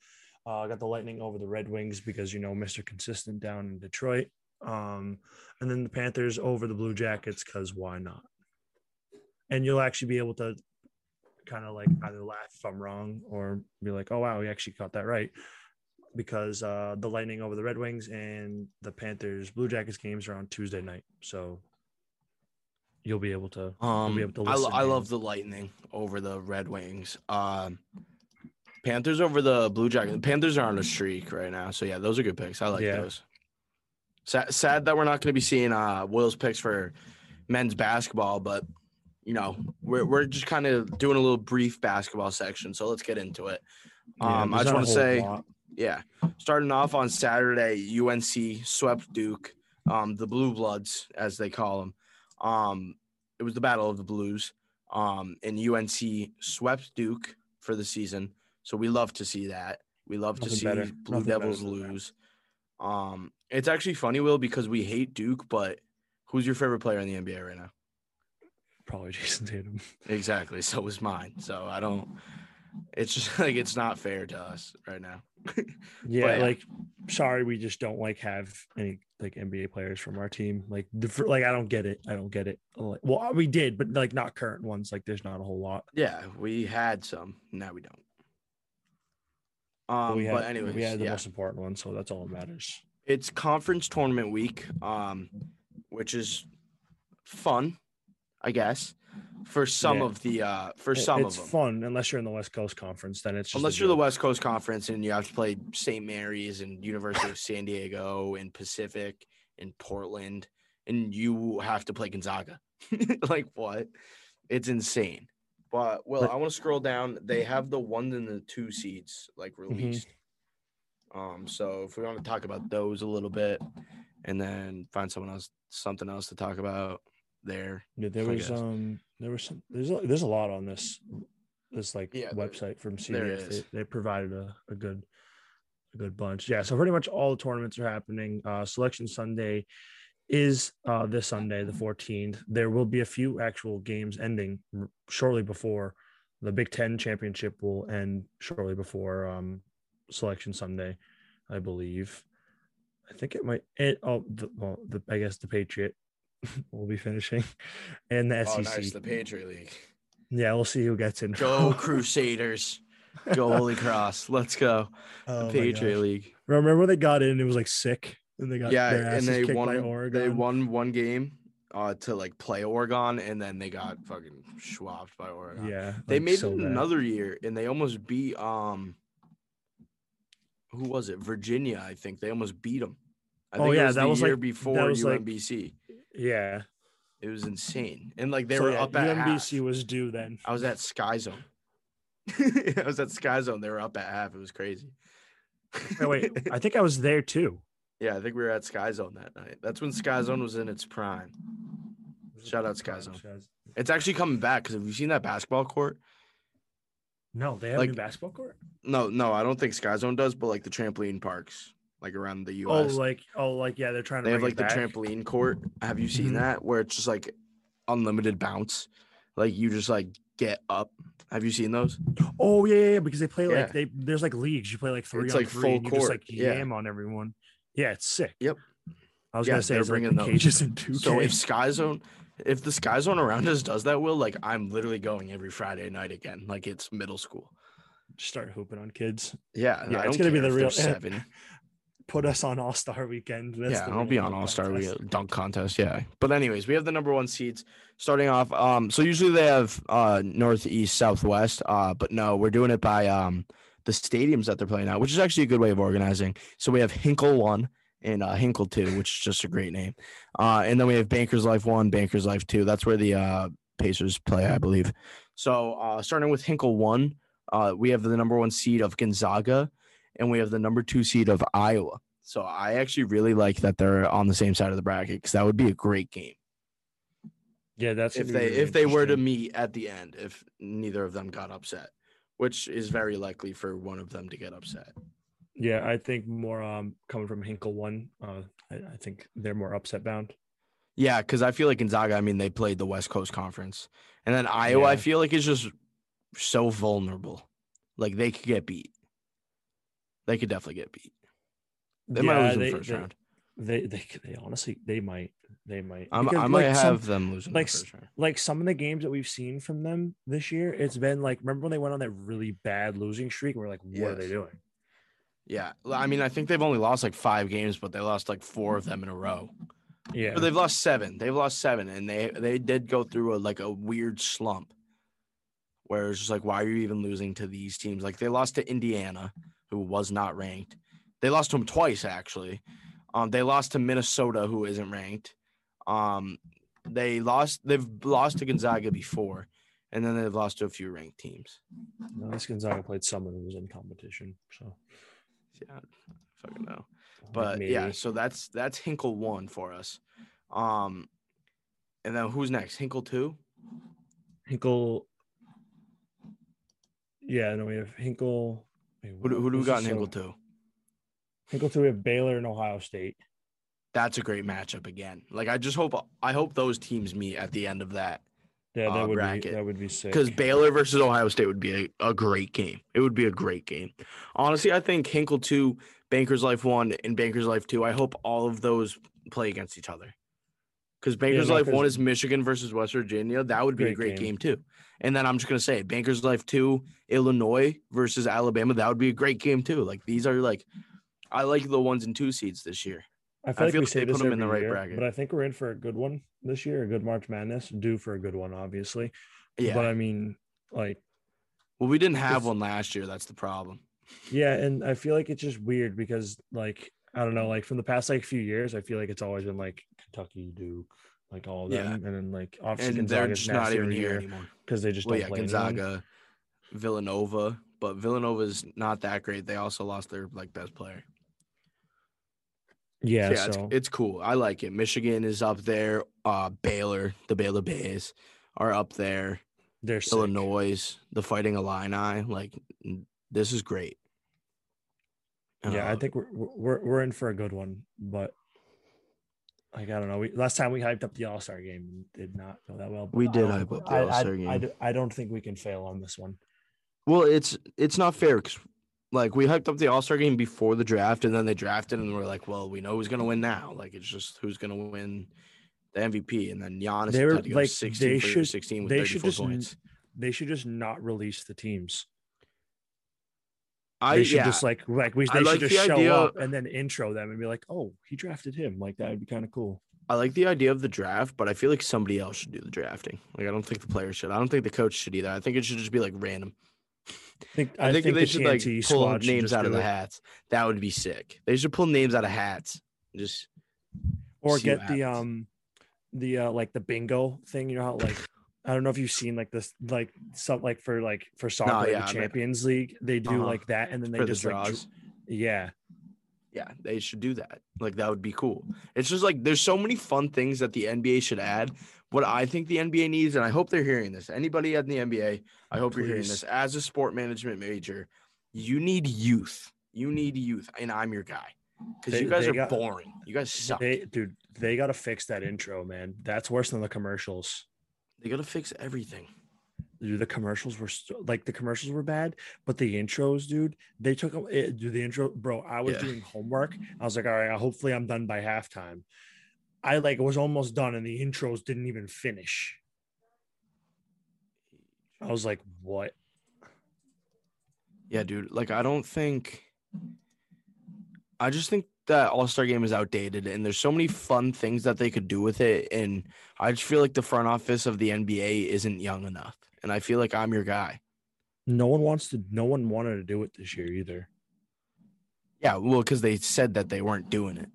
Got the Lightning over the Red Wings because, you know, Mr. Consistent down in Detroit. And then the Panthers over the Blue Jackets because why not? And you'll actually be able to kind of like either laugh if I'm wrong or be like, oh, wow, we actually got that right. Because the Lightning over the Red Wings and the Panthers Blue Jackets games are on Tuesday night. So you'll be able to listen. I love the Lightning over the Red Wings. Panthers over the Blue Jackets. The Panthers are on a streak right now. So, yeah, those are good picks. I like those. Sad that we're not going to be seeing Will's picks for men's basketball, but, you know, we're just kind of doing a little brief basketball section. So let's get into it. I just want to say, starting off on Saturday, UNC swept Duke, the Blue Bloods, as they call them. It was the Battle of the Blues, and UNC swept Duke for the season. So we love to see that. We love to see Blue Devils lose. It's actually funny, Will, because we hate Duke, but who's your favorite player in the NBA right now? Probably Jayson Tatum. Exactly. So was mine. So I don't – it's just like it's not fair to us right now. Sorry, we just don't like have any like NBA players from our team. Like I don't get it. Like, well, we did, but like not current ones. Like there's not a whole lot. Yeah, we had some. Now we don't. But anyways, we had the most important one, so that's all that matters. It's conference tournament week, which is fun, I guess. For some of the it's fun unless you're in the West Coast Conference, then it's just unless you're the West Coast Conference and you have to play St. Mary's and University of San Diego and Pacific and Portland, and you have to play Gonzaga. Like what? It's insane. But, Will, I want to scroll down. They have the 1 and the 2 seeds, like, released. Mm-hmm. So if we want to talk about those a little bit and then find someone else, something else to talk about there. Yeah, there's a lot on this like, website from CBS. They provided a good bunch. Yeah, so pretty much all the tournaments are happening. Selection Sunday is this Sunday, the 14th. There will be a few actual games ending shortly before. The Big Ten Championship will end shortly before Selection Sunday, I believe. I think it might end. I guess the Patriot will be finishing, and the SEC. Nice, the Patriot League. Yeah, we'll see who gets in. Go Crusaders. Go Holy Cross. Let's go. The Patriot League. Remember when they got in, it was like sick. And they got kicked by Oregon. They won one game to like play Oregon, and then they got fucking schwapped by Oregon. Yeah, they made it another year, and they almost beat who was it? Virginia, I think. They almost beat them. I think that was the year before UMBC. Yeah, it was insane, and like they were up at UMBC half. Was due then. I was at Sky Zone. They were up at half. It was crazy. Wait, I think I was there too. Yeah, I think we were at Sky Zone that night. That's when Sky Zone was in its prime. Shout out Sky Zone. It's actually coming back because have you seen that basketball court? No, they have a new basketball court? No, I don't think Sky Zone does, but like the trampoline parks, like around the U.S. Oh, they're trying to. They have like the trampoline court. Have you seen that where it's just like unlimited bounce? Like you just like get up. Have you seen those? Oh yeah, because they play like there's like leagues. You play like 3-on-3. Full court. You just like yam on everyone. Yeah, it's sick. Yep. I was gonna say they're bringing like cages in 2K. So if the Sky Zone around us does that, Will, like I'm literally going every Friday night again. Like it's middle school. Just start hooping on kids. Yeah, no, it's gonna be the real 7. Put us on All-Star Weekend. I'll be on All-Star Weekend dunk contest. Yeah, but anyways, we have the number 1 seeds starting off. So usually they have northeast, southwest. But no, we're doing it by the stadiums that they're playing at, which is actually a good way of organizing. So we have Hinkle 1 and Hinkle 2, which is just a great name. And then we have Bankers Life 1, Bankers Life 2. That's where the Pacers play, I believe. So starting with Hinkle 1, we have the number 1 seed of Gonzaga, and we have the number 2 seed of Iowa. So I actually really like that they're on the same side of the bracket because that would be a great game. Yeah, that's if they were to meet at the end, if neither of them got upset, which is very likely for one of them to get upset. Yeah, I think more coming from Hinkle 1, I think they're more upset bound. Yeah, because I feel like Gonzaga, I mean, they played the West Coast Conference. And then Iowa, I feel like, is just so vulnerable. Like, they could get beat. They could definitely get beat. They might lose in the first round. They honestly, they might. I might like have them losing like, the first round. Like some of the games that we've seen from them this year, it's been like, remember when they went on that really bad losing streak? We're like, what are they doing? Yeah. I mean, I think they've only lost like 5 games, but they lost like 4 of them in a row. Yeah. But they've lost 7. And they did go through a weird slump where it's just like, why are you even losing to these teams? Like they lost to Indiana, who was not ranked. They lost to them twice, actually. They lost to Minnesota, who isn't ranked. They've lost to Gonzaga before, and then they've lost to a few ranked teams. No, this Gonzaga played someone who was in competition, so yeah, I fucking know. But maybe. Yeah, so that's Hinkle 1 for us. And then who's next? Hinkle 2? Hinkle. Yeah, no, we have Hinkle. Wait, who do we got in Hinkle 2? Hinkle 2, we have Baylor and Ohio State. That's a great matchup again. Like I hope those teams meet at the end of that. Yeah, that would bracket. That would be sick. Because Baylor versus Ohio State would be a great game. It would be a great game. Honestly, I think Hinkle 2, Bankers Life 1, and Bankers Life 2. I hope all of those play against each other. Because Bankers Life 1 is Michigan versus West Virginia. That would be a great game too. And then I'm just gonna say Bankers Life 2, Illinois versus Alabama. That would be a great game too. Like these are like. I like the 1s and 2 seeds this year. I feel like they put them in the right bracket. But I think we're in for a good one this year, a good March Madness. Due for a good one, obviously. Yeah. But I mean, like. Well, we didn't have one last year. That's the problem. Yeah. And I feel like it's just weird because, like, I don't know, like from the past, like, few years, I feel like it's always been like Kentucky, Duke, like all of them. Yeah. And then like obviously and Gonzaga's they're just not even here anymore because they just don't play Gonzaga, anyone. Villanova, but Villanova's not that great. They also lost their like best player. Yeah, so it's cool. I like it. Michigan is up there. Baylor, the Baylor Bears are up there. They're Illinois, sick. The Fighting Illini. Like this is great. Yeah, I think we're in for a good one, but like I don't know. Last time we hyped up the All-Star game and did not go that well. We did hype up the All-Star game. I don't think we can fail on this one. Well, it's not fair because. Like, we hyped up the All-Star game before the draft, and then they drafted, and we're like, well, we know who's going to win now. Like, it's just who's going to win the MVP. And then Giannis had to go 16 with 34 points. They should just not release the teams. They should just, like we they should just show up and then intro them and be like, oh, he drafted him. Like, that would be kind of cool. I like the idea of the draft, but I feel like somebody else should do the drafting. Like, I don't think the players should. I don't think the coach should either. I think it should just be, like, random. I think they should like pull names out of the hats. That would be sick. They should pull names out of hats. Just or get the like the bingo thing. You know how like I don't know if you've seen like this like some like for soccer the Champions League they do like that and then they just like yeah they should do that. Like that would be cool. It's just like there's so many fun things that the NBA should add. What I think the NBA needs, and I hope they're hearing this. Anybody in the NBA, I hope you're hearing this. As a sport management major, you need youth. You need youth, and I'm your guy because you guys are boring. You guys suck, dude. They got to fix that intro, man. That's worse than the commercials. They got to fix everything. Dude, the commercials were bad, but the intros, dude. They took the intro, bro. I was doing homework. I was like, all right, hopefully I'm done by halftime. I like was almost done and the intros didn't even finish. I was like, what? Yeah, dude. Like, I just think that All-Star game is outdated and there's so many fun things that they could do with it. And I just feel like the front office of the NBA isn't young enough. And I feel like I'm your guy. No one wanted to do it this year either. Yeah. Well, cause they said that they weren't doing it.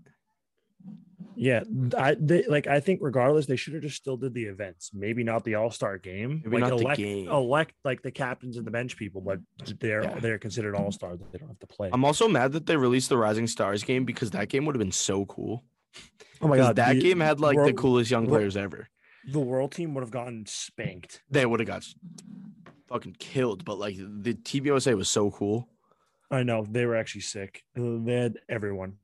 Yeah, I think regardless, they should have just still did the events. Maybe not the All-Star game. Maybe like not the game. Elect like the captains and the bench people, but they're considered All-Stars. They don't have to play. I'm also mad that they released the Rising Stars game because that game would have been so cool. Oh my god, that game had like the coolest young players ever. The world team would have gotten spanked. They would have got fucking killed. But like the Team USA was so cool. I know they were actually sick. They had everyone.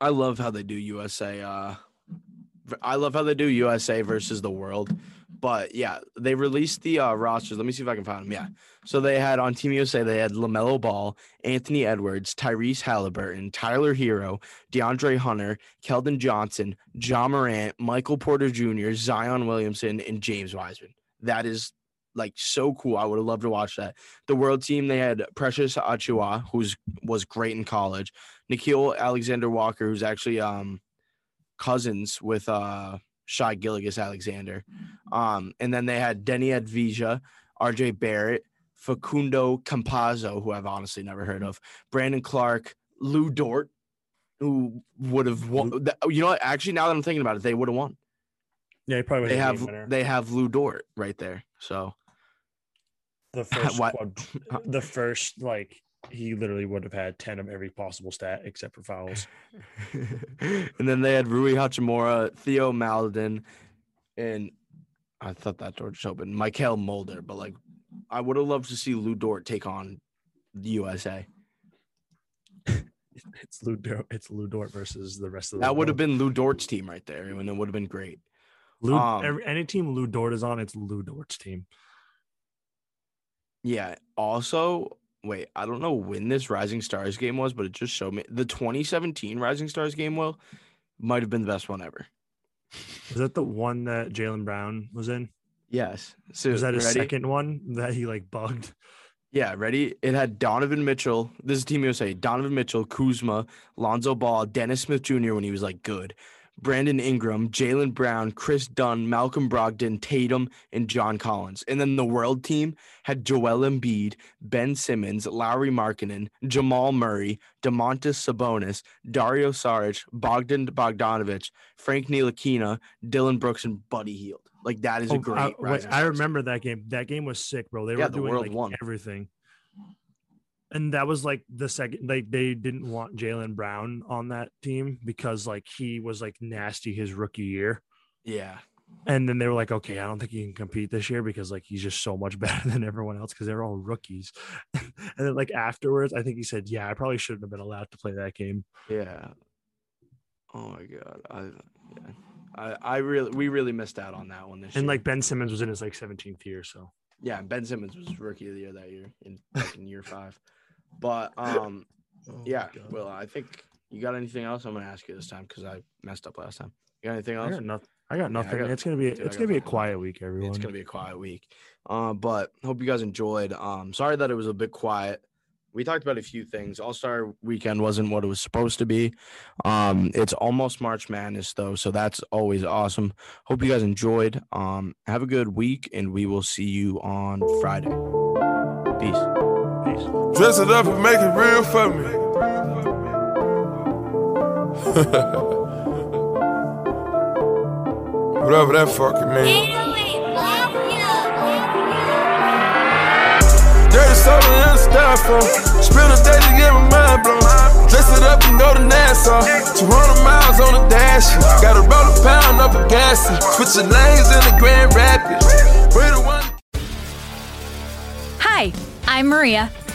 I love how they do USA. I love how they do USA versus the world. But, yeah, they released the rosters. Let me see if I can find them. Yeah. So they had on Team USA, they had LaMelo Ball, Anthony Edwards, Tyrese Halliburton, Tyler Hero, DeAndre Hunter, Keldon Johnson, Ja Morant, Michael Porter Jr., Zion Williamson, and James Wiseman. That is, like, so cool. I would have loved to watch that. The world team, they had Precious Achiuwa, who was great in college. Nickeil Alexander-Walker, who's actually cousins with Shai Gilgeous-Alexander. And then they had Denny Advija, RJ Barrett, Facundo Campazzo, who I've honestly never heard of, Brandon Clark, Lou Dort, who would have won. You know what? Actually, now that I'm thinking about it, they would have won. Yeah, they probably they have Lou Dort right there. So the first like – he literally would have had 10 of every possible stat except for fouls. And then they had Rui Hachimura, Theo Maledon, and I thought that door just opened. Michael Mulder, but like I would have loved to see Lou Dort take on the USA. It's Lou Dort versus the rest of the world. That would have been Lou Dort's team right there, and it would have been great. Any team Lou Dort is on, it's Lou Dort's team. Yeah. Also, wait, I don't know when this Rising Stars game was, but it just showed me the 2017 Rising Stars game. Well, might have been the best one ever. Is that the one that Jaylen Brown was in? Yes. So was that his second one that he like bugged? Yeah, ready? It had Donovan Mitchell. This is Team USA. Donovan Mitchell, Kuzma, Lonzo Ball, Dennis Smith Jr. when he was like good. Brandon Ingram, Jaylen Brown, Chris Dunn, Malcolm Brogdon, Tatum, and John Collins. And then the world team had Joel Embiid, Ben Simmons, Lauri Markkanen, Jamal Murray, Domantas Sabonis, Dario Saric, Bogdan Bogdanovic, Frank Ntilikina, Dylan Brooks, and Buddy Hield. Like, that is a great – I remember that game. That game was sick, bro. They were doing, like, everything. And that was, like, the second – like, they didn't want Jaylen Brown on that team because, like, he was, like, nasty his rookie year. Yeah. And then they were like, okay, I don't think he can compete this year because, like, he's just so much better than everyone else because they're all rookies. And then, like, afterwards, I think he said, yeah, I probably shouldn't have been allowed to play that game. Yeah. Oh, my God. We really missed out on that one this year. And, like, Ben Simmons was in his, like, 17th year, so. Yeah, Ben Simmons was rookie of the year that year in year 5. But, well, I think you got anything else? I'm going to ask you this time because I messed up last time. You got anything else? I got nothing. It's gonna be a quiet week, everyone. It's gonna be a quiet week. But hope you guys enjoyed. Sorry that it was a bit quiet. We talked about a few things. All-Star Weekend wasn't what it was supposed to be. It's almost March Madness though, so that's always awesome. Hope you guys enjoyed. Have a good week, and we will see you on Friday. Peace. Dress it up and make it real for me. Whatever that fucking means. Dirty soda in the styrofoam. Spend a day to get my mind blown. Dress it up and go to Nassau. 200 miles on the dash. Gotta roll a pound up a gas. Switch your lanes in the Grand Rapids. We're the one. Hi, I'm Maria.